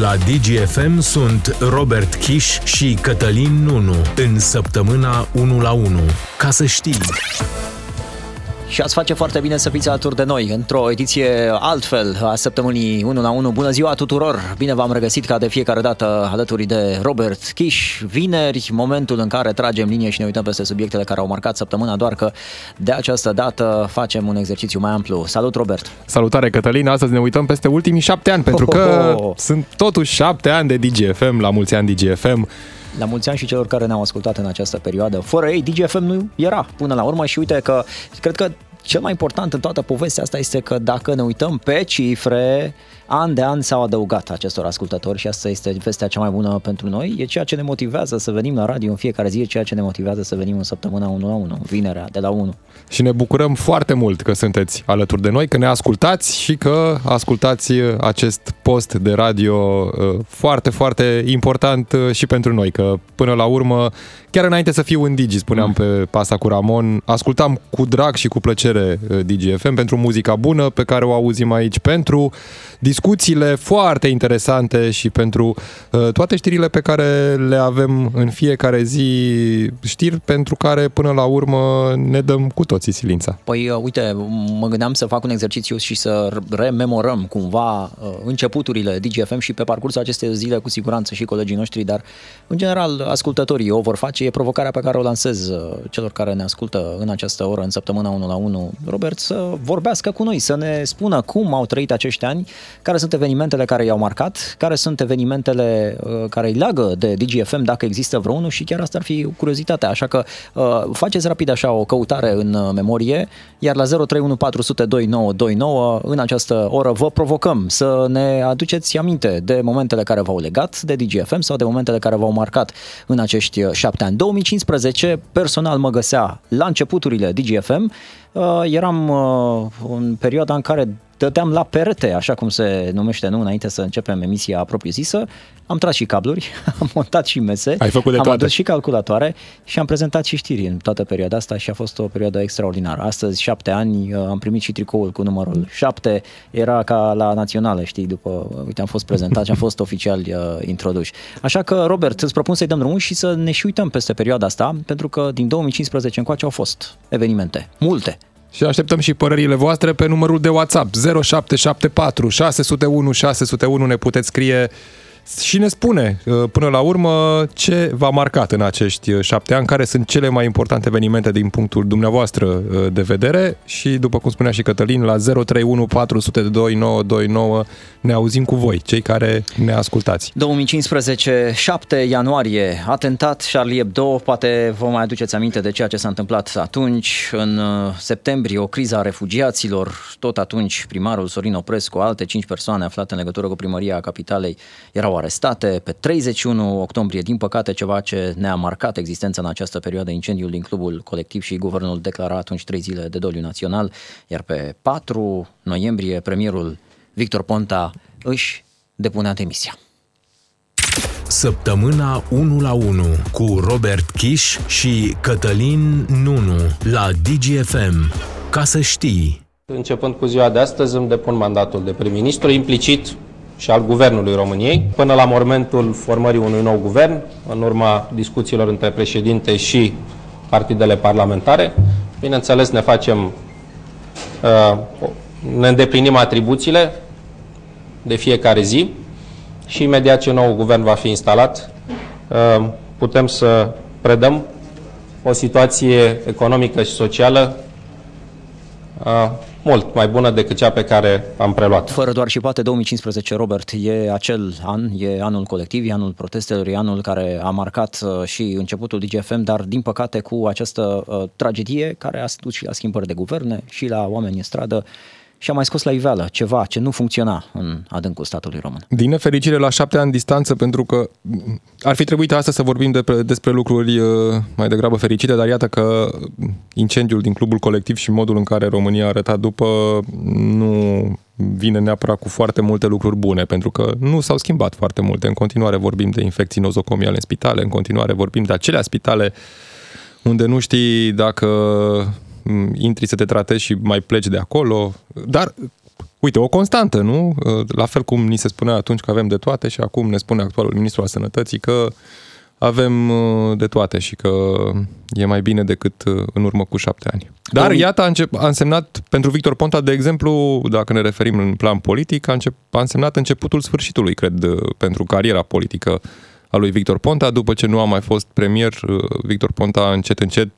La Digi FM sunt Robert Kiss și Cătălin Nunu în săptămâna 1 la 1. Ca să știi. Și ați face foarte bine să fiți alături de noi într-o ediție altfel a săptămânii 1 la 1. Bună ziua tuturor! Bine v-am regăsit ca de fiecare dată alături de Robert Kiss. Vineri, momentul în care tragem linie și ne uităm peste subiectele care au marcat săptămâna, doar că de această dată facem un exercițiu mai amplu. Salut, Robert! Salutare, Cătălin! Astăzi ne uităm peste ultimii 7 ani, pentru că sunt totuși 7 ani de Digi FM. La mulți ani, Digi FM! La mulți ani și celor care ne-au ascultat în această perioadă. Fără ei, Digi FM nu era până la urmă și uite că, cred că cel mai important în toată povestea asta este că dacă ne uităm pe cifre, an de an s-au adăugat acestor ascultători și asta este vestea cea mai bună pentru noi. E ceea ce ne motivează să venim la radio în fiecare zi, e ceea ce ne motivează să venim în săptămâna 1 la 1, vinerea de la 1. Și ne bucurăm foarte mult că sunteți alături de noi, că ne ascultați și că ascultați acest post de radio foarte, foarte important și pentru noi, că până la urmă, chiar înainte să fiu în Digi, spuneam pe Pasta cu Ramon, ascultam cu drag și cu plăcere Digi FM pentru muzica bună pe care o auzim aici, pentru discuțiile foarte interesante și pentru toate știrile pe care le avem în fiecare zi, știri pentru care până la urmă ne dăm cu toții silința. Păi uite, mă gândeam să fac un exercițiu și să rememorăm cumva începuturile Digi FM și pe parcursul acestei zile cu siguranță și colegii noștri, dar în general ascultătorii o vor face, e provocarea pe care o lansez celor care ne ascultă în această oră, în săptămâna 1 la 1, Robert, să vorbească cu noi, să ne spună cum au trăit acești ani, care sunt evenimentele care i-au marcat, care sunt evenimentele care îi leagă de Digi FM, dacă există vreunul, și chiar asta ar fi curiozitatea. Așa că faceți rapid așa o căutare în memorie, iar la 031402929 în această oră vă provocăm să ne aduceți aminte de momentele care v-au legat de Digi FM sau de momentele care v-au marcat în acești 7 ani. 2015, personal mă găsea la începuturile Digi FM, eram în perioada în care dădeam la perete, așa cum se numește, nu, înainte să începem emisia propriu-zisă. Am tras și cabluri, am montat și mese, am adus și calculatoare și am prezentat și știri în toată perioada asta și a fost o perioadă extraordinară. Astăzi, 7 ani, am primit și tricoul cu numărul 7, era ca la națională, știi, după, uite, am fost prezentat și am fost oficial introduși. Așa că, Robert, îți propun să-i dăm drumul și să ne și uităm peste perioada asta, pentru că din 2015 încoace au fost evenimente, multe. Și așteptăm și părerile voastre pe numărul de WhatsApp 0774 601 601. Ne puteți scrie și ne spune până la urmă ce v-a marcat în acești 7 ani, care sunt cele mai importante evenimente din punctul dumneavoastră de vedere și, după cum spunea și Cătălin, la 031402929 ne auzim cu voi, cei care ne ascultați. 2015, 7 ianuarie, atentat Charlie Hebdo, poate vă mai aduceți aminte de ceea ce s-a întâmplat atunci. În septembrie, o criză a refugiaților, tot atunci primarul Sorin Oprescu, alte 5 persoane aflate în legătură cu primăria capitalei erau arestate. Pe 31 octombrie, din păcate, ceva ce ne-a marcat existența în această perioadă, incendiul din Clubul Colectiv, și guvernul declara atunci 3 zile de doliu național, iar pe 4 noiembrie premierul Victor Ponta își depunea demisia. Săptămâna 1 la 1 cu Robert Kiss și Cătălin Nunu la Digi FM. Ca să știi. Începând cu ziua de astăzi îmi depun mandatul de prim-ministru, implicit și al Guvernului României, până la momentul formării unui nou guvern, în urma discuțiilor între președinte și partidele parlamentare. Bineînțeles, ne îndeplinim atribuțiile de fiecare zi și imediat ce nou guvern va fi instalat, putem să predăm o situație economică și socială mult mai bună decât cea pe care am preluat. Fără doar și poate, 2015, Robert, e acel an, e anul colectiv, e anul protestelor, e anul care a marcat și începutul Digi FM, dar din păcate cu această tragedie care a dus și la schimbări de guverne și la oameni în stradă și a mai scos la iveală ceva ce nu funcționa în adâncul statului român. Din nefericire, la 7 ani distanță, pentru că ar fi trebuit astăzi să vorbim despre lucruri mai degrabă fericite, dar iată că incendiul din Clubul Colectiv și modul în care România a arătat după nu vine neapărat cu foarte multe lucruri bune, pentru că nu s-au schimbat foarte multe. În continuare vorbim de infecții nozocomiale în spitale, în continuare vorbim de acelea spitale unde nu știi dacă intri să te tratezi și mai pleci de acolo, dar Uite, o constantă, nu? La fel cum ni se spunea atunci că avem de toate și acum ne spune actualul ministru al Sănătății că avem de toate și că e mai bine decât în urmă cu 7 ani. Dar iată, a însemnat pentru Victor Ponta, de exemplu, dacă ne referim în plan politic, a însemnat începutul sfârșitului, cred, pentru cariera politică a lui Victor Ponta. După ce nu a mai fost premier, Victor Ponta încet, încet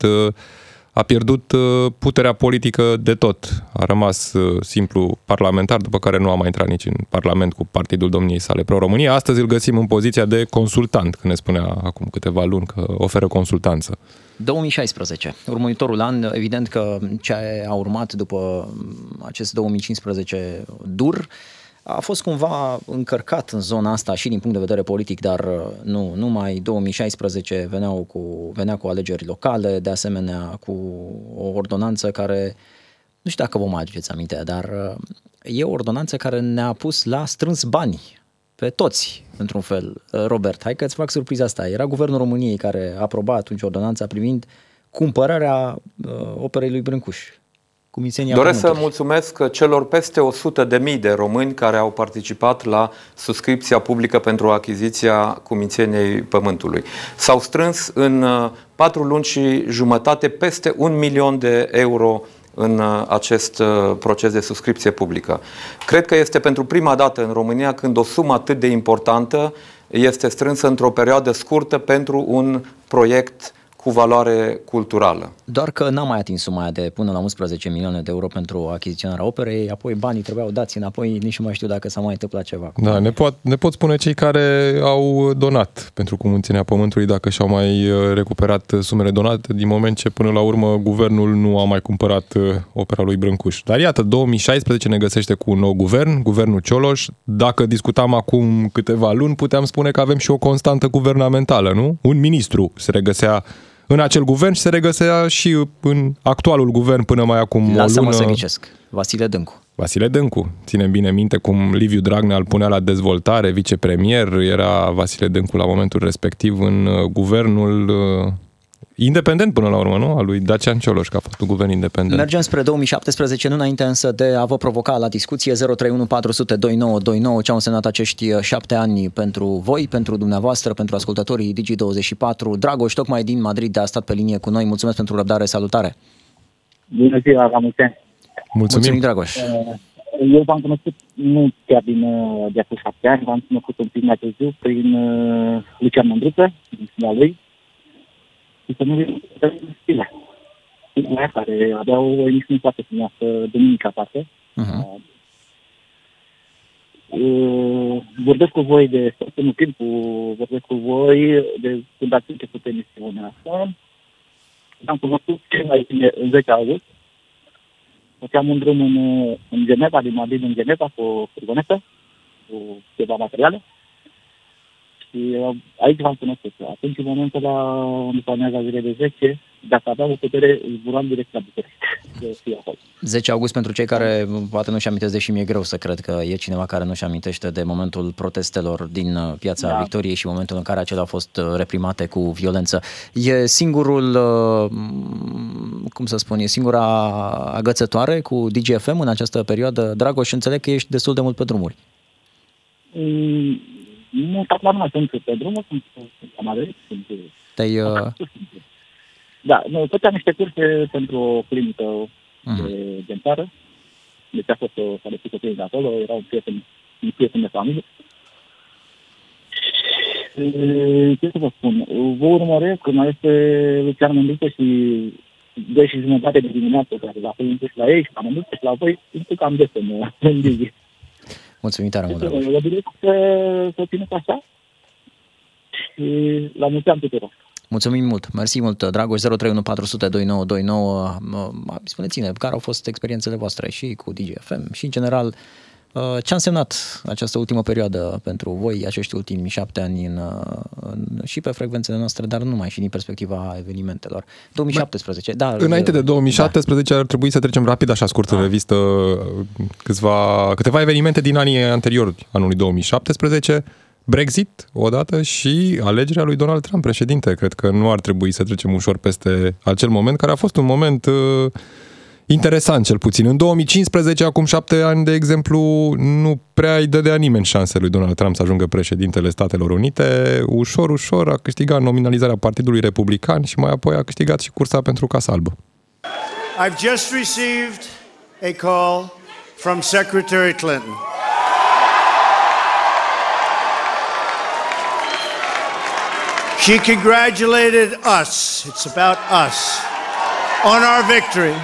a pierdut puterea politică de tot. A rămas simplu parlamentar, după care nu a mai intrat nici în Parlament cu partidul domniei sale Pro-România. Astăzi îl găsim în poziția de consultant, când ne spunea acum câteva luni că oferă consultanță. 2016. Următorul an, evident că ce a urmat după acest 2015 dur a fost cumva încărcat în zona asta și din punct de vedere politic, dar nu numai. 2016 venea cu alegeri locale, de asemenea cu o ordonanță care, nu știu dacă vă mai aduceți aminte, dar e o ordonanță care ne-a pus la strâns bani pe toți, într-un fel. Robert, hai că-ți fac surpriza asta. Era Guvernul României care aproba atunci ordonanța privind cumpărarea operei lui Brâncuș. Doresc să mulțumesc celor peste 100.000 de români care au participat la subscripția publică pentru achiziția Cumințeniei Pământului. S-au strâns în 4 luni și jumătate peste 1 milion de euro în acest proces de subscripție publică. Cred că este pentru prima dată în România când o sumă atât de importantă este strânsă într-o perioadă scurtă pentru un proiect cu valoare culturală. Doar că n-am mai atins suma aia de până la 11 milioane de euro pentru achiziționarea operei, apoi banii trebuiau dați înapoi, nici nu mai știu dacă s-a mai întâmplat ceva. Da, ne pot spune cei care au donat pentru Cumințenia Pământului dacă și-au mai recuperat sumele donate, din moment ce până la urmă guvernul nu a mai cumpărat opera lui Brâncuș. Dar iată, 2016 ne găsește cu un nou guvern, guvernul Cioloș. Dacă discutam acum câteva luni, puteam spune că avem și o constantă guvernamentală, nu? Un ministru se regăsea în acel guvern și se regăsea și în actualul guvern până mai acum o lună. Lasă-mă să ghicesc. Vasile Dâncu. Ținem bine minte cum Liviu Dragnea îl punea la dezvoltare, vicepremier, era Vasile Dâncu la momentul respectiv în guvernul independent până la urmă, nu? A lui Dacian Cioloș, că a fost un guvern independent. Mergem spre 2017, nu înainte însă de a vă provoca la discuție. 031 400 2929, ce au însemnat acești 7 ani pentru voi, pentru dumneavoastră, pentru ascultătorii Digi24. Dragoș, tocmai din Madrid, a stat pe linie cu noi. Mulțumesc pentru răbdare, salutare! Bună ziua, la mulți ani! Mulțumim, Dragoș! Eu v-am cunoscut nu chiar de acum 7 ani, v-am cunoscut un pic mai târziu prin Lucian Mîndruță, din ziua lui. Și să nu vedem stile. Stilele care aveau o emisiune foarte frumoasă, duminica aparte. Vorbesc cu voi de tot timpul, vorbesc cu voi de când ați început emisiunea asta. Am cunoscut cel mai bine în 10 august. Făceam un drum în Geneva, din Madrid în Geneva, cu o furgonetă, cu ceva materiale. Și aici v-am cunoscut. Atunci, în momentul ăla, îmi planează zile de 10, dacă aveam o putere, zburam direct la București. 10 august, pentru cei care poate nu-și amintesc, deși mi-e greu să cred că e cineva care nu-și amintește de momentul protestelor din Piața Victoriei și momentul în care acelea au fost reprimate cu violență. E singurul, e singura agățătoare cu Digi FM în această perioadă, Dragoș, înțeleg că ești destul de mult pe drumuri. Nu, dar nu sunt pe drumul, sunt la Madrid, sunt... Da, făceam niște curse pentru o clinică de dentară, deci a fost o saletică clinică acolo, era un prieten de familie. Ce să vă spun, vă urmăresc, mai este Lucian Mîndruță și 2:30 de dimineață, care la fel și la ei și la Mândruță și la voi, sunt cam des în Digi. Mulțumim tare, mult, Dragoș. Vă doresc să țineți așa și la mulți ani tuturor. Mulțumim mult, mersi mult, Dragoș. 031 400 2929. Spuneți-ne, care au fost experiențele voastre și cu Digi FM și în general ce a însemnat această ultimă perioadă pentru voi, acești ultimi 7 ani și pe frecvențele noastre, dar numai și din perspectiva evenimentelor. 2017. Înainte de 2017 ar trebui să trecem rapid, așa scurt, în revistă câteva evenimente din anii anteriori anului 2017. Brexit odată și alegerea lui Donald Trump președinte. Cred că nu ar trebui să trecem ușor peste acel moment, care a fost un moment interesant cel puțin. În 2015, acum 7 ani, de exemplu, nu prea îi dădea nimeni șanse lui Donald Trump să ajungă președintele Statelor Unite. Ușor, ușor a câștigat nominalizarea Partidului Republican și mai apoi a câștigat și cursa pentru Casa Albă. I've just received a call from Secretary Clinton. She congratulated us, it's about us, on our victory.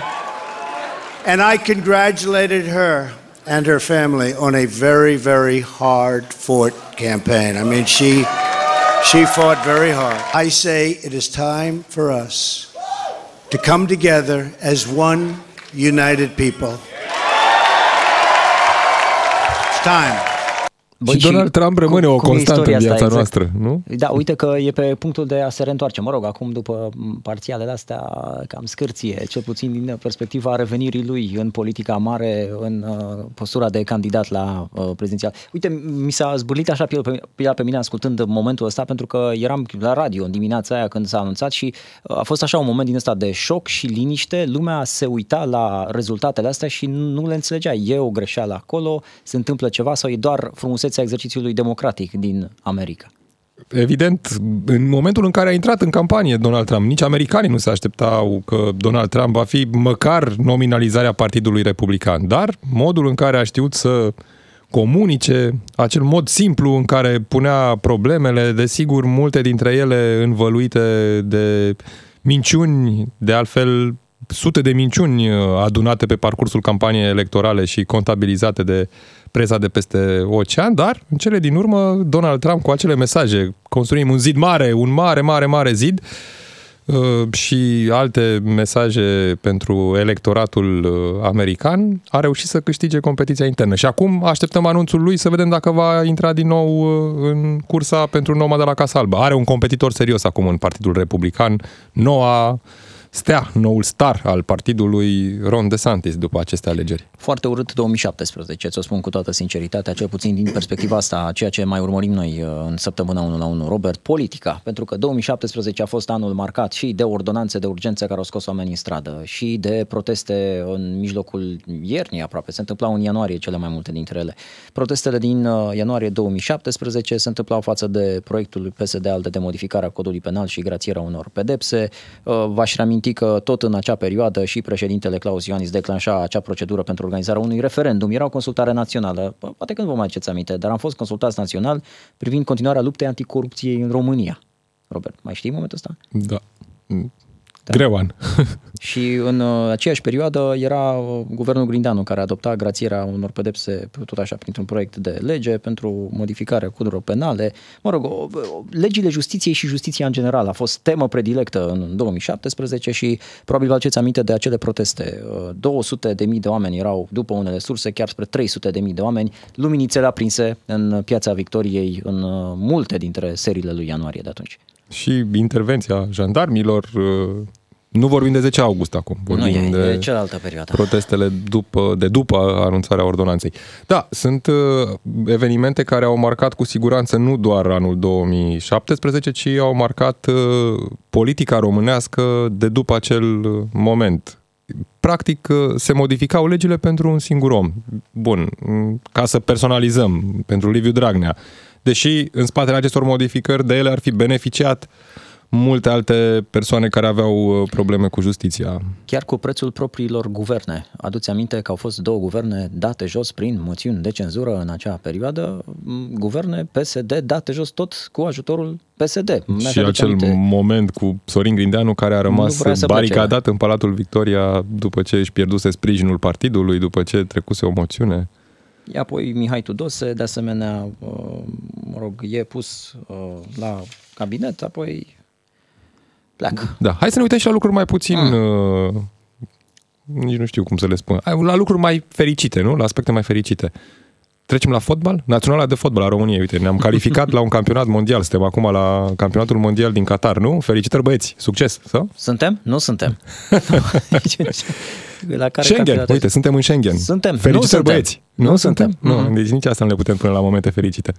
And I congratulated her and her family on a very, very hard-fought campaign. I mean, she fought very hard. I say it is time for us to come together as one united people. It's time. Bă, și Donald Trump rămâne o constantă în viața noastră, nu? Da, uite că e pe punctul de a se reîntoarce. Mă rog, acum după parțialele astea cam scârție, cel puțin din perspectiva revenirii lui în politica mare, în postura de candidat la prezidențial. Uite, mi s-a zburlit așa pielea pe mine ascultând momentul ăsta, pentru că eram la radio în dimineața aia când s-a anunțat și a fost așa un moment din ăsta de șoc și liniște. Lumea se uita la rezultatele astea și nu le înțelegea. E o greșeală acolo, se întâmplă ceva sau e doar frumos exercițiului democratic din America? Evident, în momentul în care a intrat în campanie Donald Trump, nici americanii nu se așteptau că Donald Trump va fi măcar nominalizarea Partidului Republican, dar modul în care a știut să comunice, acel mod simplu în care punea problemele, desigur, multe dintre ele învăluite de minciuni, de altfel sute de minciuni adunate pe parcursul campaniei electorale și contabilizate de presa de peste ocean, dar în cele din urmă Donald Trump cu acele mesaje, construim un zid mare, un mare, mare, mare zid și alte mesaje pentru electoratul american, a reușit să câștige competiția internă. Și acum așteptăm anunțul lui să vedem dacă va intra din nou în cursa pentru noua de la Casa Albă. Are un competitor serios acum în Partidul Republican, noua stea, noul star al partidului Ron DeSantis după aceste alegeri. Foarte urât 2017, ți-o spun cu toată sinceritatea, cel puțin din perspectiva asta, ceea ce mai urmărim noi în săptămâna 1 la 1, Robert, politica, pentru că 2017 a fost anul marcat și de ordonanțe de urgență care au scos oamenii în stradă și de proteste în mijlocul iernii aproape, se întâmplau în ianuarie cele mai multe dintre ele. Protestele din ianuarie 2017 se întâmplau față de proiectul PSD al de modificare a codului penal și grațierea unor pedepse. V-aș reaminti că tot în acea perioadă și președintele Klaus Iohannis declanșa acea procedură pentru organizarea unui referendum. Era o consultare națională, poate că nu vă mai aduceți aminte, dar am fost consultați național privind continuarea luptei anticorupției în România. Robert, mai știi momentul ăsta? Da. Da. Greu an. Și în aceeași perioadă era guvernul Grindeanu care adopta grațierea unor pedepse, tot așa, printr-un proiect de lege pentru modificarea codurilor penale. Mă rog, legile justiției și justiția în general a fost temă predilectă în 2017 și probabil vă aduceți aminte de acele proteste. 200.000 de oameni erau, după unele surse, chiar spre 300.000 de oameni, luminițele aprinse în Piața Victoriei în multe dintre seriile lui ianuarie de atunci. Și intervenția jandarmilor, nu vorbim de 10 august acum, vorbim de cealaltă perioadă, protestele după anunțarea ordonanței. Da, sunt evenimente care au marcat cu siguranță nu doar anul 2017, ci au marcat politica românească de după acel moment. Practic se modificau legile pentru un singur om. Bun, ca să personalizăm, pentru Liviu Dragnea. Deși în spatele acestor modificări de ele ar fi beneficiat multe alte persoane care aveau probleme cu justiția. Chiar cu prețul propriilor guverne. Aduți aminte că au fost 2 guverne date jos prin moțiuni de cenzură în acea perioadă, guverne PSD date jos tot cu ajutorul PSD. Și acel moment cu Sorin Grindeanu care a rămas baricadat în Palatul Victoria după ce își pierduse sprijinul partidului, după ce trecuse o moțiune. Apoi Mihai Tudose, de asemenea, mă rog, e pus la cabinet, apoi pleacă. Da, hai să ne uităm și la lucruri mai puțin, nici nu știu cum să le spun, la lucruri mai fericite, nu? La aspecte mai fericite. Trecem la fotbal? Naționala de fotbal a României, uite, ne-am calificat la un campionat mondial, suntem acum la campionatul mondial din Qatar, nu? Felicitări, băieți, succes, sau? Suntem? Nu suntem. La care Schengen, uite, suntem în Schengen. Suntem. Felicitări, băieți. Nu suntem. Nu, deci nici asta nu le putem pune la momente fericite.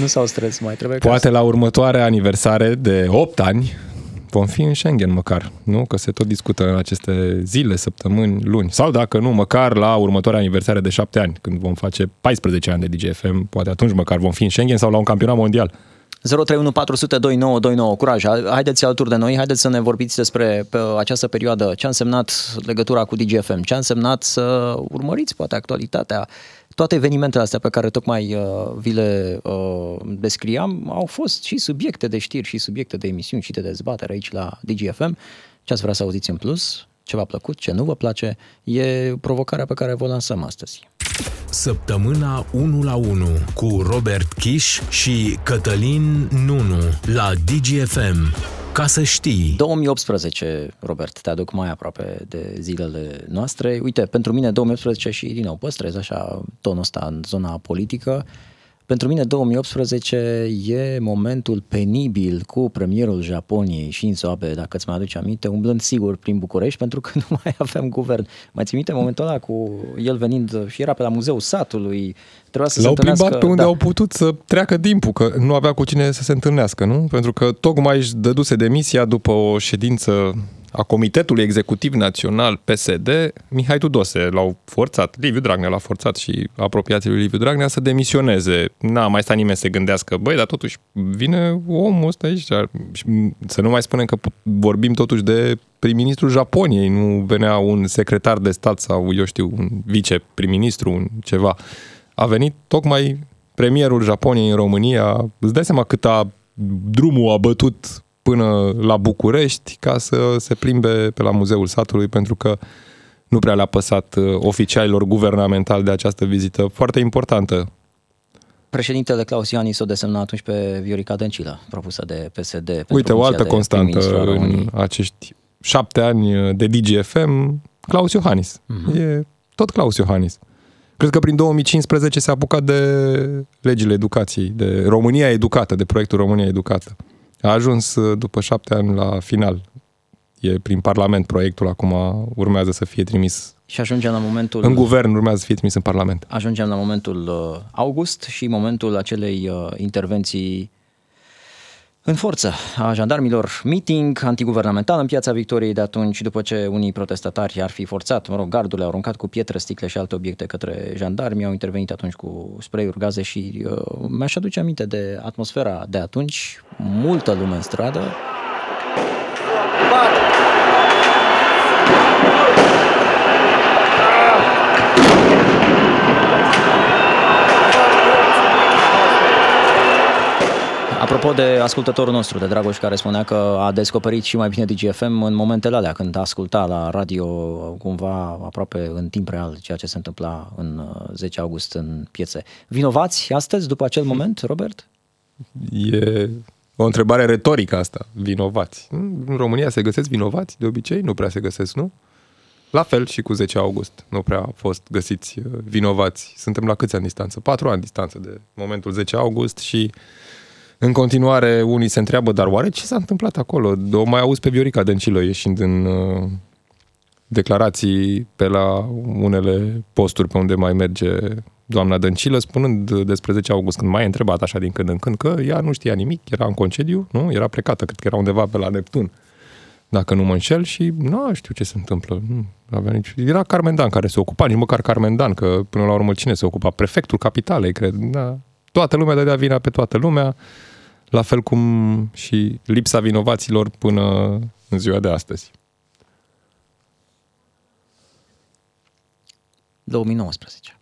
Nu s-au stres, mai trebuie. Poate la următoarea aniversare de 8 ani vom fi în Schengen măcar, nu? Că se tot discută în aceste zile, săptămâni, luni. Sau dacă nu, măcar la următoarea aniversare de 7 ani, când vom face 14 ani de Digi FM, poate atunci măcar vom fi în Schengen sau la un campionat mondial. 031402929. Curaj, haideți alături de noi, haideți să ne vorbiți despre această perioadă, ce a însemnat legătura cu Digi FM, ce a însemnat să urmăriți poate actualitatea. Toate evenimentele astea pe care tocmai vi le descriam au fost și subiecte de știri, și subiecte de emisiuni, și de dezbatere aici la Digi FM. Ce ați vrea să auziți în plus? Ce v-a plăcut? Ce nu vă place? E provocarea pe care vă lansăm astăzi. Săptămâna 1 la 1 cu Robert Kiss și Cătălin Nunu la Digi FM. Ca să știi. 2018, Robert, te aduc mai aproape de zilele noastre. Uite, pentru mine 2018 și din nou păstrez așa tonul ăsta în zona politică. Pentru mine 2018 e momentul penibil cu premierul Japoniei, Shinzo Abe, dacă îți mai aduci aminte, umblând sigur prin București pentru că nu mai aveam guvern. Mai ții minte momentul ăla cu el venind și era pe la Muzeul Satului, trebuia să se întâlnească. L-au plimbat pe unde au putut să treacă timpul, că nu avea cu cine să se întâlnească, nu? Pentru că tocmai își dăduse demisia după o ședință a Comitetului Executiv Național PSD, Mihai Tudose l-au forțat, Liviu Dragnea l-a forțat și apropiații lui Liviu Dragnea să demisioneze. N-a mai stat nimeni să gândească, băi, dar totuși vine omul ăsta aici. Să nu mai spunem că vorbim totuși de prim-ministrul Japoniei, nu venea un secretar de stat sau, eu știu, un vice-prim-ministru, un ceva. A venit tocmai premierul Japoniei în România. Îți dai seama cât drumul a bătut până la București ca să se plimbe pe la Muzeul Satului, pentru că nu prea le-a păsat oficialilor guvernamentali de această vizită foarte importantă. Președintele Klaus Iohannis o desemna atunci pe Viorica Dăncilă, propusă de PSD. Uite, o altă constantă în acești 7 ani de Digi FM, Klaus Iohannis. E tot Klaus Iohannis. Cred că prin 2015 s-a apucat de legile educației, de România Educată, de proiectul România Educată. A ajuns după 7 ani la final. E prin Parlament proiectul, acum urmează să fie trimis. Și ajungem la momentul... În guvern urmează să fie trimis în Parlament. Ajungem la momentul august și momentul acelei intervenții în forță a jandarmilor, meeting antiguvernamental în Piața Victoriei de atunci, după ce unii protestatari ar fi forțat, gardurile au aruncat cu pietre, sticle și alte obiecte către jandarmi, au intervenit atunci cu spray-uri, gaze și mi-aș aduce aminte de atmosfera de atunci, multă lume în stradă. Apropo de ascultătorul nostru, de Dragoș, care spunea că a descoperit și mai bine Digi FM în momentele alea, când asculta la radio cumva aproape în timp real ceea ce se întâmpla în 10 august în piețe. Vinovați astăzi după acel moment, Robert? E o întrebare retorică asta, vinovați. În România se găsesc vinovați de obicei? Nu prea se găsesc, nu? La fel și cu 10 august. Nu prea au fost găsiți vinovați. Suntem la câți ani distanță? 4 ani distanță de momentul 10 august și... În continuare, unii se întreabă, dar oare ce s-a întâmplat acolo? O mai auzi pe Viorica Dăncilă ieșind în declarații pe la unele posturi pe unde mai merge doamna Dăncilă, spunând despre 10 august, când mai e întrebat așa din când în când, că ea nu știa nimic, era în concediu, nu? Era plecată, cred că era undeva pe la Neptun, dacă nu mă înșel, și nu știu ce se întâmplă. Era Carmen Dan care se ocupa, nici măcar Carmen Dan, că până la urmă cine se ocupa? Prefectul Capitalei, cred, da. Toată lumea dădea vina pe toată lumea, la fel cum și lipsa vinovaților până în ziua de astăzi. 2019.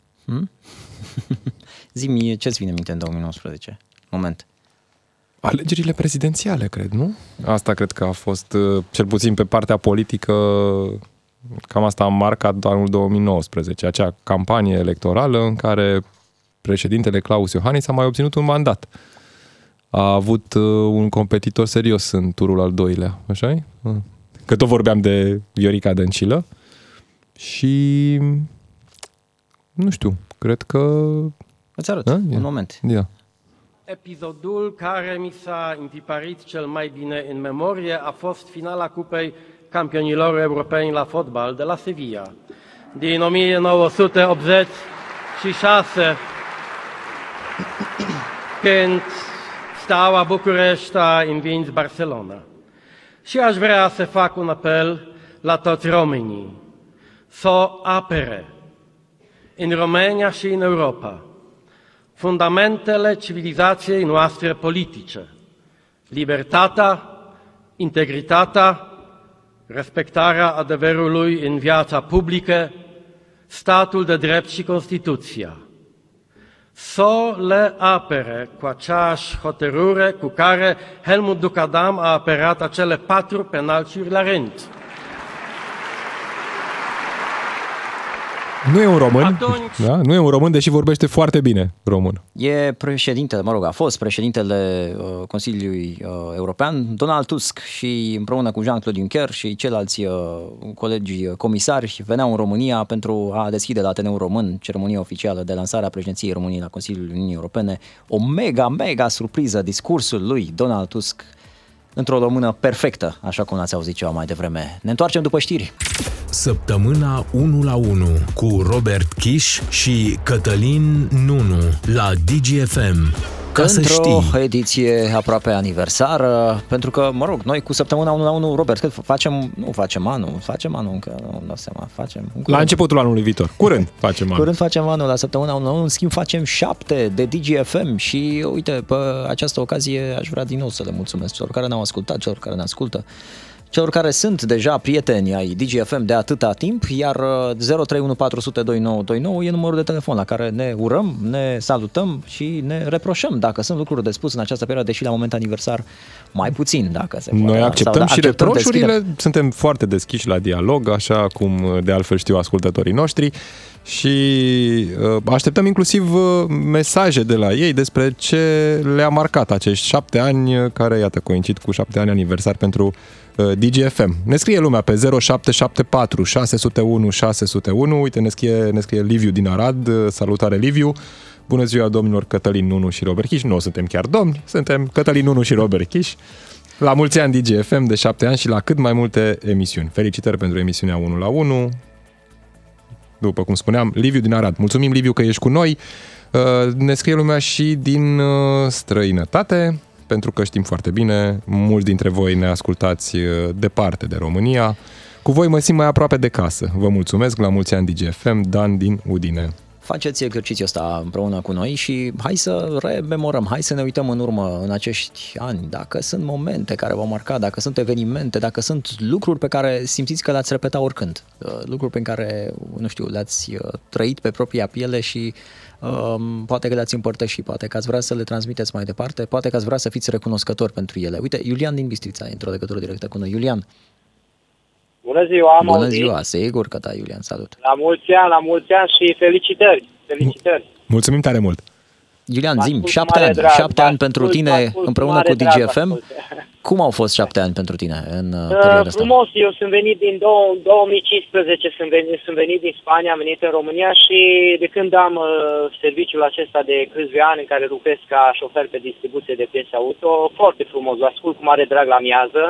Zi-mi, ce-ți vine minte în 2019? Moment. Alegerile prezidențiale, cred, nu? Asta cred că a fost, cel puțin pe partea politică, cam asta a marcat anul 2019, acea campanie electorală în care președintele Klaus Iohannis a mai obținut un mandat. A avut un competitor serios în turul al 2-lea, așa-i? Că tot vorbeam de Viorica Dăncilă și nu știu, cred că... Îți arăt, un moment. Ia. Episodul care mi s-a întiparit cel mai bine în memorie a fost finala Cupei Campionilor Europeni la fotbal de la Sevilla. Din 1986... Când Steaua București a învins Barcelona. Și aș vrea să fac un apel la toți românii, să o apere în România și în Europa fundamentele civilizației noastre politice, libertatea, integritatea, respectarea adevărului în viața publică, statul de drept și Constituția. Să le apere cu aceeași hotărâre cu care Helmuth Duckadam a apărat acele 4 penalciuri la rând. Nu e un român, atunci, da? Nu e un român, deși vorbește foarte bine român. E președintele, a fost președintele Consiliului European, Donald Tusk, și împreună cu Jean-Claude Juncker și ceilalți colegi comisari veneau în România pentru a deschide la Ateneul Român ceremonia oficială de lansare a președinției României la Consiliul Uniunii Europene. O mega surpriză, discursul lui Donald Tusk, într-o română perfectă, așa cum ați auzit ceva mai devreme. Ne întoarcem după știri. Săptămâna 1 la 1 cu Robert Kiss și Cătălin Nunu la Digi FM. Într-o ediție aproape aniversară, pentru că, noi cu săptămâna 1 la 1, Robert, cât facem, facem anul încă, nu-mi dau seama, la începutul anului viitor, curând facem anul. Curând facem anul, la săptămâna 1 la 1, în schimb facem 7 de Digi FM și, uite, pe această ocazie aș vrea din nou să le mulțumesc celor care ne-au ascultat, celor care ne ascultă, celor care sunt deja prieteni ai Digi FM de atâta timp, iar 031402929 e numărul de telefon la care ne urăm, ne salutăm și ne reproșăm dacă sunt lucruri de spus în această perioadă, deși la moment aniversar mai puțin, dacă se poate. Noi acceptăm și reproșurile, suntem foarte deschiși la dialog, așa cum de altfel știu ascultătorii noștri, și așteptăm inclusiv mesaje de la ei despre ce le-a marcat acești 7 ani, care, iată, coincid cu 7 ani aniversar pentru Digi FM. Ne scrie lumea pe 0774 601 601. Uite, ne scrie Liviu din Arad. Salutare, Liviu! Bună ziua, domnilor Cătălin Nunu și Robert Kiss. Noi suntem chiar domni, suntem Cătălin Nunu și Robert Kiss. La mulți ani Digi FM, de 7 ani și la cât mai multe emisiuni. Felicitări pentru emisiunea 1 la 1. După cum spuneam, Liviu din Arad. Mulțumim, Liviu, că ești cu noi. Ne scrie lumea și din străinătate, pentru că știm foarte bine, mulți dintre voi ne ascultați departe de România. Cu voi mă simt mai aproape de casă. Vă mulțumesc, la mulți ani Digi FM, Dan din Udine. Faceți exercițiul ăsta împreună cu noi și hai să rememorăm, hai să ne uităm în urmă în acești ani, dacă sunt momente care v-au marcat, dacă sunt evenimente, dacă sunt lucruri pe care simțiți că le-ați repetat oricând, lucruri pe care, le-ați trăit pe propria piele și poate că le-ați împărtășit, poate că ați vrea să le transmiteți mai departe, poate că ați vrea să fiți recunoscători pentru ele. Uite, Iulian din Bistrița e într-o legătură directă cu noi. Iulian. Bună ziua, am auzit. Bună ziua, sigur că da, Iulian, salut. La mulți ani și felicitări. Mulțumim tare mult. Iulian, zim, 7 ani pentru tine împreună cu Digi FM. Cum au fost 7 ani pentru tine în perioada asta? Frumos, eu sunt venit din 2015, sunt venit din Spania, am venit în România și de când am serviciul acesta de câțiva ani în care lucrez ca șofer pe distribuție de piese auto, foarte frumos, ascult cu mare drag la amiază,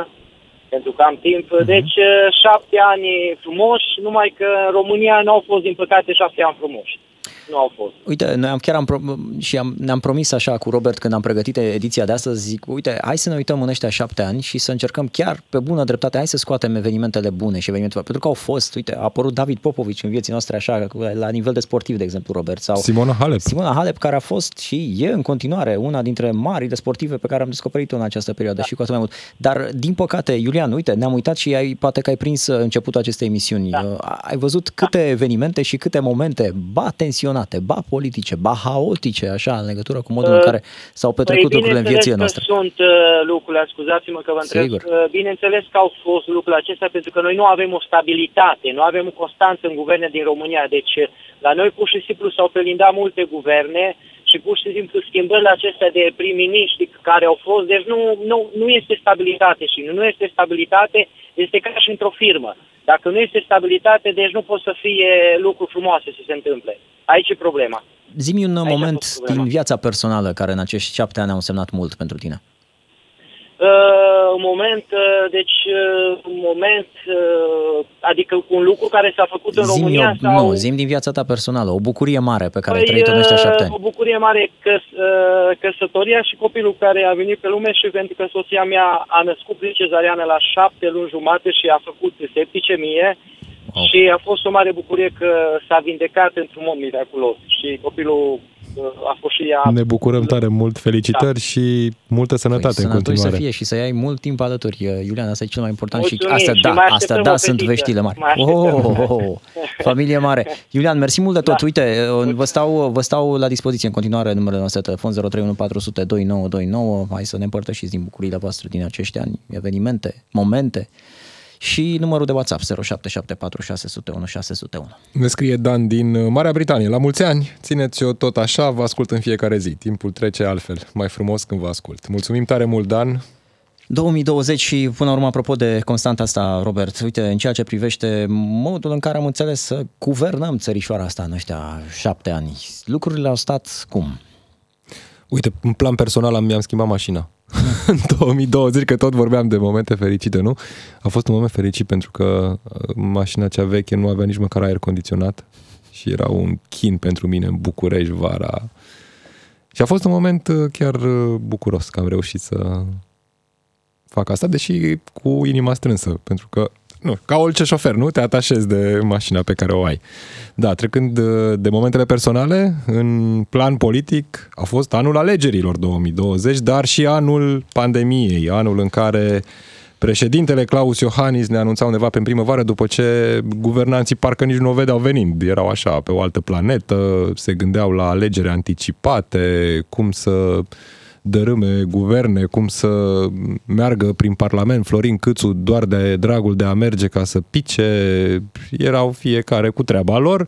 pentru că am timp. Deci 7 ani frumoși, numai că în România nu au fost, din păcate, 7 ani frumoși. Nu au fost. Uite, noi ne-am promis așa cu Robert când am pregătit ediția de astăzi, zic, uite, hai să ne uităm în ăștia 7 ani și să încercăm chiar pe bună dreptate, hai să scoatem evenimentele bune și evenimentele, pentru că au fost, uite, a apărut David Popovici în vieții noastre așa, la nivel de sportiv, de exemplu, Robert, sau Simona Halep, care a fost și e în continuare una dintre marile sportive pe care am descoperit-o în această perioadă, da, și cu atât mai mult. Dar, din păcate, Iulian, uite, ne-am uitat și poate că ai prins începutul acestei emisiuni. Da. Ai văzut câte evenimente și câte momente, ba tensionate, ba politice, ba haotice, așa, în legătură cu modul în care s-au petrecut lucrurile în viețile noastre. Sunt lucrurile, scuzați-mă că vă întreb, bineînțeles că au fost lucrurile acestea, pentru că noi nu avem o stabilitate, nu avem o constanță în guverne din România, deci la noi pur și simplu s-au prelindat multe guverne și pur și simplu schimbările acestea de prim-miniștri care au fost, deci nu este stabilitate și nu este stabilitate, este ca și într-o firmă. Dacă nu este stabilitate, deci nu pot să fie lucruri frumoase să se întâmple. Aici e problema. Zi-mi un moment din viața personală care în acești 7 ani a însemnat mult pentru tine. adică un lucru care s-a făcut în România sau... Nu, zi-mi din viața ta personală, o bucurie mare pe care ai trăit-o în ăștia 7 ani. O bucurie mare, căsătoria și copilul care a venit pe lume, și pentru că soția mea a născut prin cezariană la 7 luni jumate și a făcut septicemie. Wow. Și a fost o mare bucurie că s-a vindecat într-un mod miraculos și copilul a fost și ea... Ne bucurăm tare mult, felicitări, da, și multă sănătate în continuare. Să fie și să ai mult timp alături, Iulian, asta e cel mai important. Mulțumim, și asta da, sunt veștile mari. Familie mare. Iulian, mersi mult de tot, da. Uite, vă stau la dispoziție în continuare numărele noastre, telefon 031402929, hai să ne împărtășiți din bucurile voastre din acești ani, evenimente, momente. Și numărul de WhatsApp 0774 601 601. Ne scrie Dan din Marea Britanie: la mulți ani, țineți-o tot așa, vă ascult în fiecare zi. Timpul trece altfel, mai frumos când vă ascult. Mulțumim tare mult, Dan. 2020 și până la urmă, apropo de constanta asta, Robert, uite, în ceea ce privește modul în care am înțeles să guvernăm țărișoara asta în ăștia 7 ani, lucrurile au stat cum? Uite, în plan personal mi-am schimbat mașina în 2020, că tot vorbeam de momente fericite, nu? A fost un moment fericit pentru că mașina cea veche nu avea nici măcar aer condiționat și era un chin pentru mine în București vara. Și a fost un moment chiar bucuros că am reușit să fac asta, deși cu inima strânsă, pentru că, nu, ca orice șofer, nu? Te atașezi de mașina pe care o ai. Da, trecând de momentele personale, în plan politic a fost anul alegerilor 2020, dar și anul pandemiei, anul în care președintele Klaus Iohannis ne anunța undeva pe primăvară, după ce guvernanții parcă nici nu o vedeau venind, erau așa pe o altă planetă, se gândeau la alegeri anticipate, cum să... dărâme guverne, cum să meargă prin Parlament Florin Câțu doar de dragul de a merge ca să pice, erau fiecare cu treaba lor.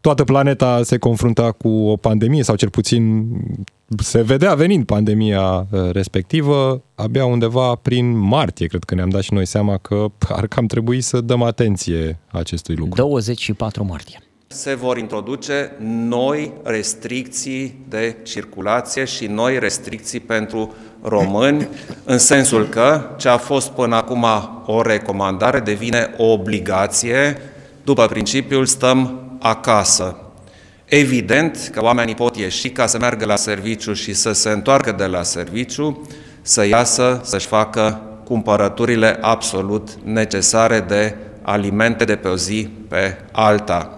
Toată planeta se confrunta cu o pandemie, sau cel puțin se vedea venind pandemia respectivă. Abia undeva prin martie, cred că ne-am dat și noi seama că ar cam trebui să dăm atenție acestui lucru. 24 martie. Se vor introduce noi restricții de circulație și noi restricții pentru români, în sensul că ce a fost până acum o recomandare devine o obligație, după principiul stăm acasă. Evident că oamenii pot ieși ca să meargă la serviciu și să se întoarcă de la serviciu, să iasă, să-și facă cumpărăturile absolut necesare de alimente de pe o zi pe alta.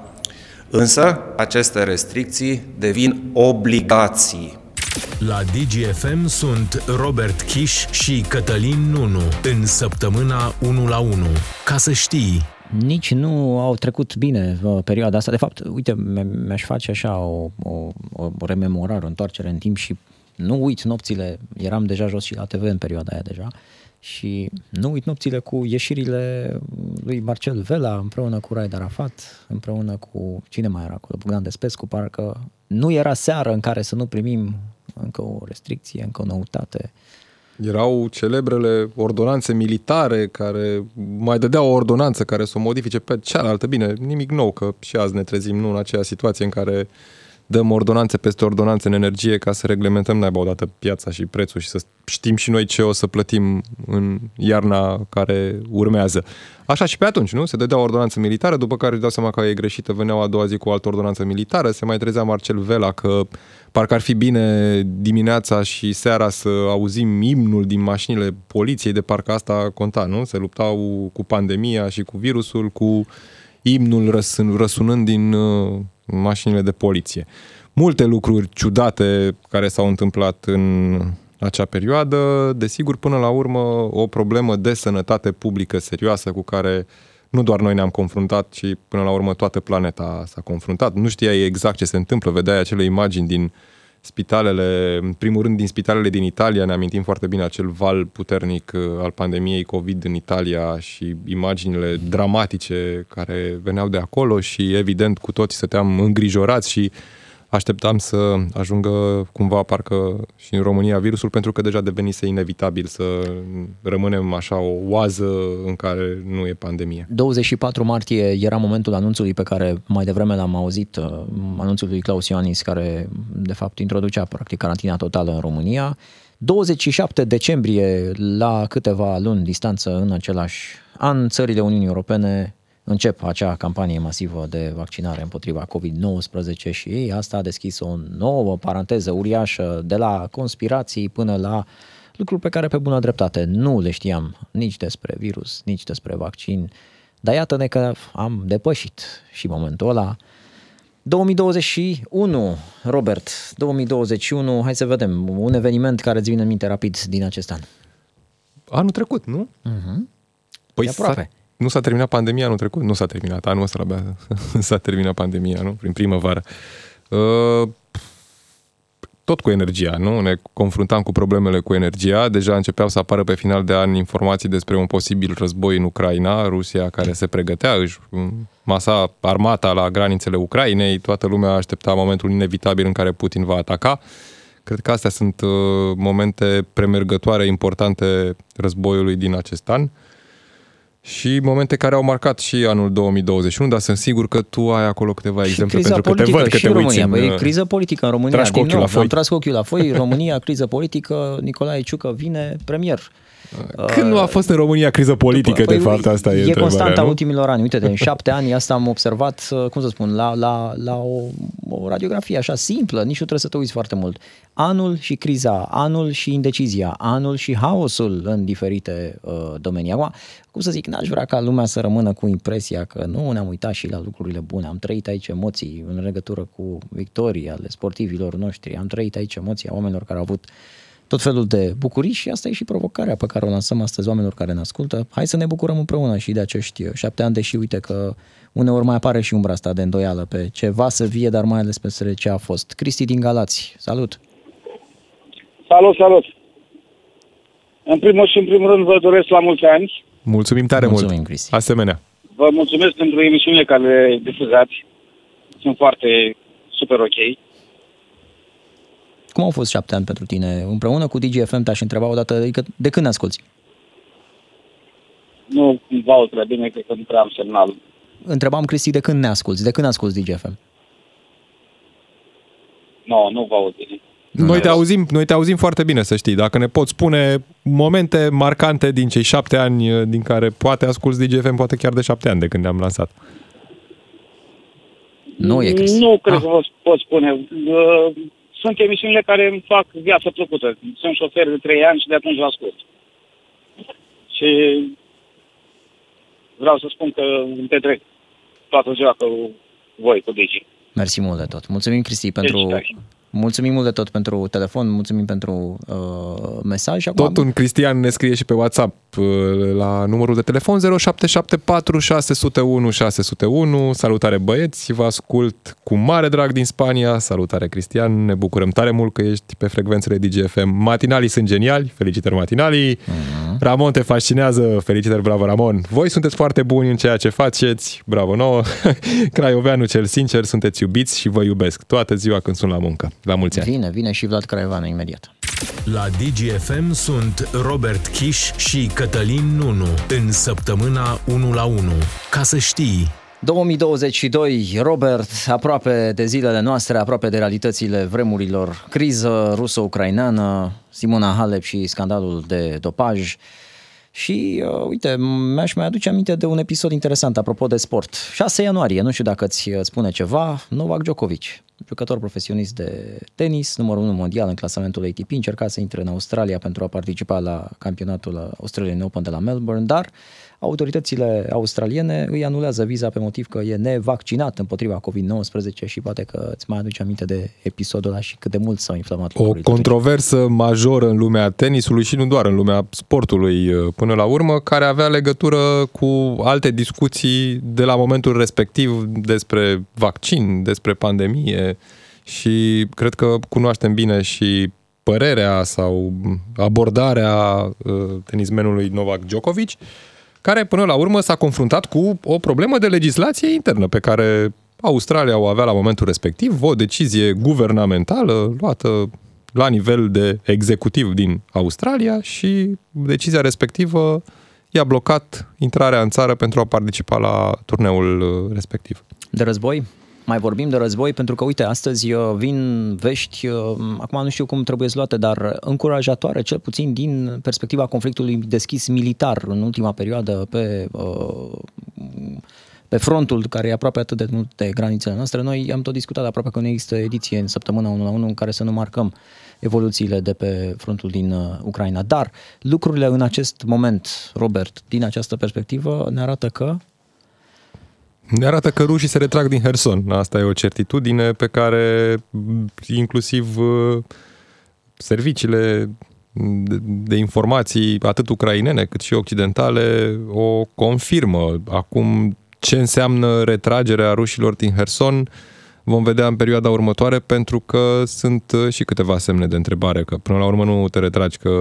Însă, aceste restricții devin obligații. La Digi FM sunt Robert Kiss și Cătălin Nunu în săptămâna 1 la 1. Ca să știi... Nici nu au trecut bine perioada asta. De fapt, uite, mi-aș face așa o rememorare, o întoarcere în timp și nu uit nopțile. Eram deja jos și la TV în perioada aia deja. Și nu uit nopțile cu ieșirile lui Marcel Vela împreună cu Raed Arafat, împreună cu... Cine mai era acolo? Bogdan Despescu, parcă nu era seară în care să nu primim încă o restricție, încă o noutate. Erau celebrele ordonanțe militare care mai dădeau o ordonanță care să o modifice pe cealaltă. Bine, nimic nou, că și azi ne trezim nu în aceea situație în care dăm ordonanțe peste ordonanțe în energie ca să reglementăm naiba odată piața și prețul și să știm și noi ce o să plătim în iarna care urmează. Așa și pe atunci, nu? Se dădea o ordonanță militară, după care își dau seama că e greșită, veneau a doua zi cu o altă ordonanță militară, se mai trezea Marcel Vela că parcă ar fi bine dimineața și seara să auzim imnul din mașinile poliției, de parcă asta conta, nu? Se luptau cu pandemia și cu virusul, cu imnul răsunând din... mașinile de poliție. Multe lucruri ciudate care s-au întâmplat în acea perioadă, desigur, până la urmă o problemă de sănătate publică serioasă cu care nu doar noi ne-am confruntat, ci până la urmă toată planeta s-a confruntat. Nu știai exact ce se întâmplă, vedeai acele imagini din spitalele, în primul rând din spitalele din Italia, ne amintim foarte bine acel val puternic al pandemiei COVID în Italia și imaginile dramatice care veneau de acolo și evident cu toții stăteam îngrijorați și așteptam să ajungă cumva parcă și în România virusul, pentru că deja devenise inevitabil să rămânem așa o oază în care nu e pandemie. 24 martie era momentul anunțului pe care mai devreme l-am auzit, anunțul lui Klaus Iohannis, care de fapt introducea practic carantina totală în România. 27 decembrie, la câteva luni distanță, în același an, țările Uniunii Europene încep acea campanie masivă de vaccinare împotriva COVID-19 și asta a deschis o nouă paranteză uriașă, de la conspirații până la lucruri pe care, pe bună dreptate, nu le știam, nici despre virus, nici despre vaccin, dar iată-ne că am depășit și momentul ăla. 2021, Robert, 2021, hai să vedem, un eveniment care îți vine în minte rapid din acest an. Anul trecut, nu? Uh-huh. Păi aproape. Nu s-a terminat pandemia anul trecut? Nu s-a terminat, anul ăsta abia s-a terminat pandemia, nu? Prin primăvară. Tot cu energia, nu? Ne confruntam cu problemele cu energia, deja începeau să apară pe final de an informații despre un posibil război în Ucraina, Rusia care se pregătea, își masa armata la granițele Ucrainei, toată lumea aștepta momentul inevitabil în care Putin va ataca. Cred că astea sunt momente premergătoare importante războiului din acest an și momente care au marcat și anul 2021, dar sunt sigur că tu ai acolo câteva exemple, pentru că te văd că te uiți în... Băi, criză politică în România, din nou, am tras cu ochiul la foi, România, criză politică, Nicolae Ciucă vine premier. Când nu a fost în România criză politică, după, de fapt, asta e întrebarea, constanta ultimilor ani, uite-te, în 7 ani, asta am observat, cum să spun, la o radiografie așa simplă, nici nu trebuie să te uiți foarte mult. Anul și criza, anul și indecizia, anul și haosul în diferite domenii. Acum, cum să zic, n-aș vrea ca lumea să rămână cu impresia că nu ne-am uitat și la lucrurile bune, am trăit aici emoții în legătură cu victorii ale sportivilor noștri, am trăit aici emoții a oamenilor care au avut tot felul de bucurii și asta e și provocarea pe care o lansăm astăzi oamenilor care ne ascultă. Hai să ne bucurăm împreună și de acești 7 ani, deși uite că uneori mai apare și umbra asta de îndoială pe ce va să vie, dar mai ales pe ce a fost. Cristi din Galați, salut! Salut, salut! În primul și în primul rând vă doresc la mulți ani. Mulțumim tare mult! Mulțumim, Cristi! Asemenea! Vă mulțumesc pentru emisiunile care le difuzați. Sunt foarte super ok. Cum au fost 7 ani pentru tine? Împreună cu Digi FM te-aș întreba odată, adică de când asculți? Nu cumva o trebuie, cred că nu prea am semnal. Întrebam, Cristi, de când ne asculți? De când asculți Digi FM? Nu vă aud bine. Noi te auzim foarte bine, să știi. Dacă ne poți spune momente marcante din cei 7 ani din care poate asculți Digi FM, poate chiar de 7 ani de când ne-am lansat. Nu e, Cristi. Nu cred că vă pot spune... Sunt emisiunile care îmi fac viața plăcută. Sunt șofer de 3 ani și de atunci vă ascult. Și vreau să spun că îmi petrec toată ziua cu voi, cu Digi. Mersi mult de tot. Mulțumim, Cristi, pentru... Mulțumim mult de tot pentru telefon, mulțumim pentru mesaj. Acum... Tot un Cristian ne scrie și pe WhatsApp la numărul de telefon 0774 601 601. Salutare, băieți, vă ascult cu mare drag din Spania. Salutare, Cristian, ne bucurăm tare mult că ești pe frecvențele Digi FM. Matinalii sunt geniali, felicitări matinalii. Uh-huh. Ramon te fascinează, felicitări, bravo Ramon. Voi sunteți foarte buni în ceea ce faceți, bravo nouă. Craioveanu cel sincer, sunteți iubiți și vă iubesc toată ziua când sunt la muncă. La mulți ani. Vine și Vlad Craioveanu imediat. La Digi FM sunt Robert Kiss și Cătălin Nunu în săptămâna 1 la 1. Ca să știi, 2022, Robert, aproape de zilele noastre, aproape de realitățile vremurilor. Criză ruso-ucraineană, Simona Halep și scandalul de dopaj. Și, uite, mi-aș mai aduce aminte de un episod interesant, apropo de sport. 6 ianuarie, nu știu dacă îți spune ceva, Novak Djokovic, jucător profesionist de tenis, numărul 1 mondial în clasamentul ATP, încerca să intre în Australia pentru a participa la campionatul Australian Open de la Melbourne, dar autoritățile australiene îi anulează viza pe motiv că e nevaccinat împotriva COVID-19 și poate că îți mai aduce aminte de episodul ăla și cât de mult s-au inflamat. O controversă majoră în lumea tenisului și nu doar, în lumea sportului până la urmă, care avea legătură cu alte discuții de la momentul respectiv despre vaccin, despre pandemie și cred că cunoaștem bine și părerea sau abordarea tenismenului Novak Djokovic, care până la urmă s-a confruntat cu o problemă de legislație internă pe care Australia o avea la momentul respectiv, o decizie guvernamentală luată la nivel de executiv din Australia și decizia respectivă i-a blocat intrarea în țară pentru a participa la turneul respectiv. De război? mai vorbim de război, pentru că, uite, astăzi vin vești, acum nu știu cum trebuie luate, dar încurajatoare, cel puțin din perspectiva conflictului deschis militar în ultima perioadă pe frontul care e aproape atât de mult de granițele noastre. Noi am tot discutat aproape că nu există ediție în săptămâna 1 la 1 în care să nu marcăm evoluțiile de pe frontul din Ucraina. Dar lucrurile în acest moment, Robert, din această perspectivă, ne arată că rușii se retrag din Herson. Asta e o certitudine pe care inclusiv serviciile de informații, atât ucrainene cât și occidentale, o confirmă. Acum, ce înseamnă retragerea rușilor din Herson, vom vedea în perioada următoare, pentru că sunt și câteva semne de întrebare, că până la urmă nu te retragi, că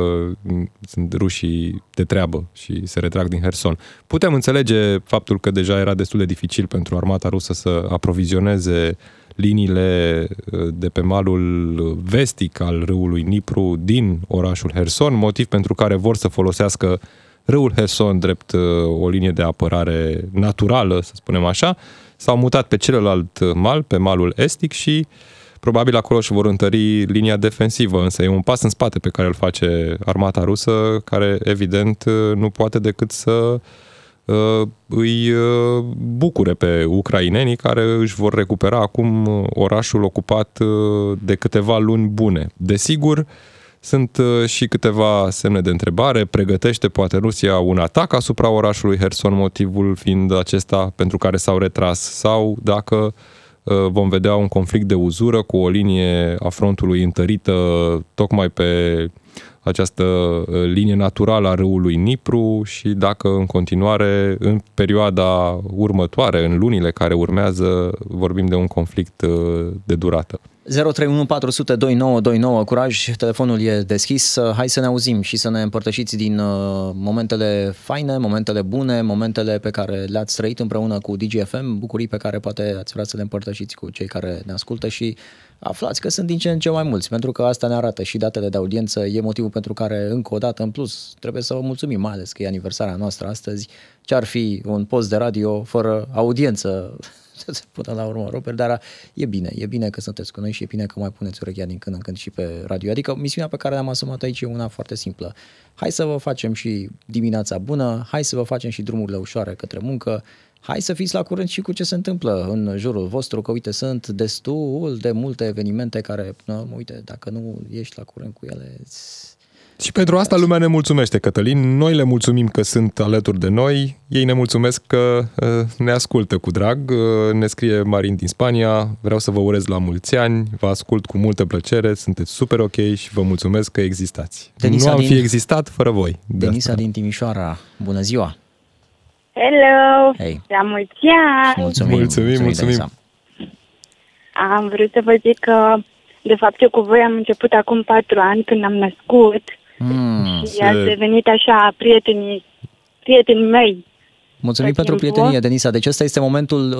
sunt rușii de treabă și se retrag din Herson. Putem înțelege faptul că deja era destul de dificil pentru armata rusă să aprovizioneze liniile de pe malul vestic al râului Nipru din orașul Herson, motiv pentru care vor să folosească râul Herson drept o linie de apărare naturală, să spunem așa. S-au mutat pe celălalt mal, pe malul estic, și probabil acolo își vor întări linia defensivă, însă e un pas în spate pe care îl face armata rusă, care evident nu poate decât să îi bucure pe ucrainenii care își vor recupera acum orașul ocupat de câteva luni bune. Desigur, sunt și câteva semne de întrebare. Pregătește poate Rusia un atac asupra orașului Herson, motivul fiind acesta pentru care s-au retras, sau dacă vom vedea un conflict de uzură cu o linie a frontului întărită tocmai pe această linie naturală a râului Nipru, și dacă în continuare, în perioada următoare, în lunile care urmează, vorbim de un conflict de durată. 031 400 2929, curaj, telefonul e deschis. Hai să ne auzim și să ne împărtășiți din momentele faine, momentele bune, momentele pe care le-ați trăit împreună cu Digi FM, bucurii pe care poate ați vrea să le împărtășiți cu cei care ne ascultă și aflați că sunt din ce în ce mai mulți, pentru că asta ne arată și datele de audiență. E motivul pentru care, încă o dată, în plus, trebuie să vă mulțumim, mai ales că e aniversarea noastră astăzi. Ce-ar fi un post de radio fără audiență? Până la urmă, Robert, dar e bine că sunteți cu noi și e bine că mai puneți urechea din când în când și pe radio. Adică misiunea pe care ne-am asumat aici e una foarte simplă. Hai să vă facem și dimineața bună, hai să vă facem și drumurile ușoare către muncă, hai să fiți la curent și cu ce se întâmplă în jurul vostru, că uite, sunt destul de multe evenimente care, uite, dacă nu ești la curent cu ele... Și pentru asta lumea ne mulțumește, Cătălin. Noi le mulțumim că sunt alături de noi. Ei ne mulțumesc că ne ascultă cu drag. Ne scrie Marin din Spania: vreau să vă urez la mulți ani, vă ascult cu multă plăcere, sunteți super ok și vă mulțumesc că existați. Denisa, nu am fi existat fără voi. Denisa din Timișoara, bună ziua! Hello! Hey. La mulți ani! Mulțumim! Am vrut să vă zic că, de fapt, eu cu voi am început acum 4 ani, când am născut. Și ați devenit așa prietenii mei. Mulțumim pentru prietenie, Denisa. Deci ăsta este momentul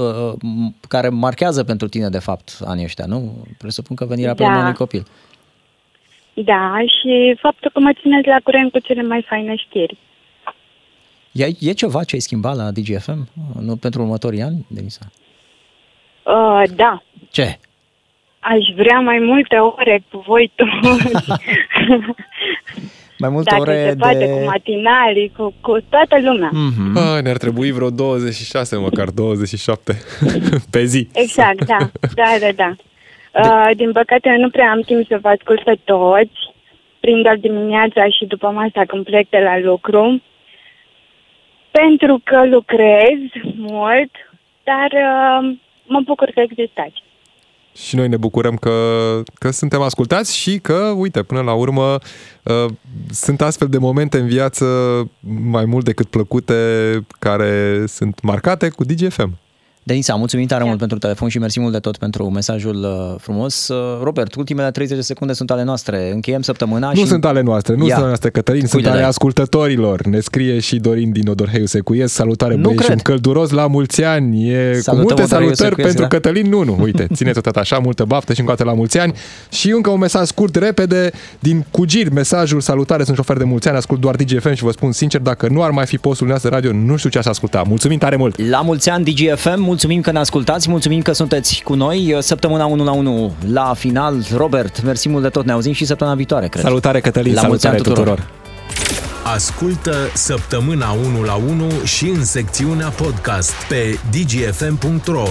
care marchează pentru tine, de fapt, anii ăștia, nu? Presupun că venirea pe unui copil. Da, și faptul că mă țineți la curent cu cele mai faine știri. E ceva ce ai schimbat la Digi FM pentru următorii ani, Denisa? Da. Ce? Aș vrea mai multe ore cu voi toți. Mai multe dacă ore se poate, cu matinalii, cu toată lumea. Mm-hmm. Ne-ar trebui vreo 26, măcar 27 pe zi. Exact, da. Da. Din păcate nu prea am timp să vă ascult pe toți. Prin doar dimineața și după masa când plec de la lucru. Pentru că lucrez mult, dar mă bucur că existați. Și noi ne bucurăm că suntem ascultați și că, uite, până la urmă sunt astfel de momente în viață mai mult decât plăcute, care sunt marcate cu Digi FM. Denisa, mulțumim tare mult pentru telefon și mersi mult de tot pentru mesajul frumos. Robert, ultimele 30 de secunde sunt ale noastre. Încheiem săptămâna și... Nu sunt ale noastre, Cătălin, sunt ale ascultătorilor. Ne scrie și Dorin din Odorheiu Secuiesc: salutare, băieți, și un călduros la mulți ani. Cu multe salutări pentru Cătălin Nunu. Uite, țineți-o tot așa, multă baftă și încă o dată la mulți ani. Și încă un mesaj scurt, repede, din Cugir, mesajul: salutare, sunt șofer de mulți ani, ascult doar Digi FM și vă spun sincer, dacă nu ar mai fi postul nostru radio, nu știu ce aș asculta. Mulțumim tare mult. La mulți ani, Digi FM. mulțumim că ne ascultați, mulțumim că sunteți cu noi. Săptămâna 1 la 1, la final, Robert, mersi mult de tot, ne auzim și săptămâna viitoare, cred. Salutare, Cătălin, la salutare tuturor! Ascultă Săptămâna 1 la 1 și în secțiunea podcast pe digifm.ro.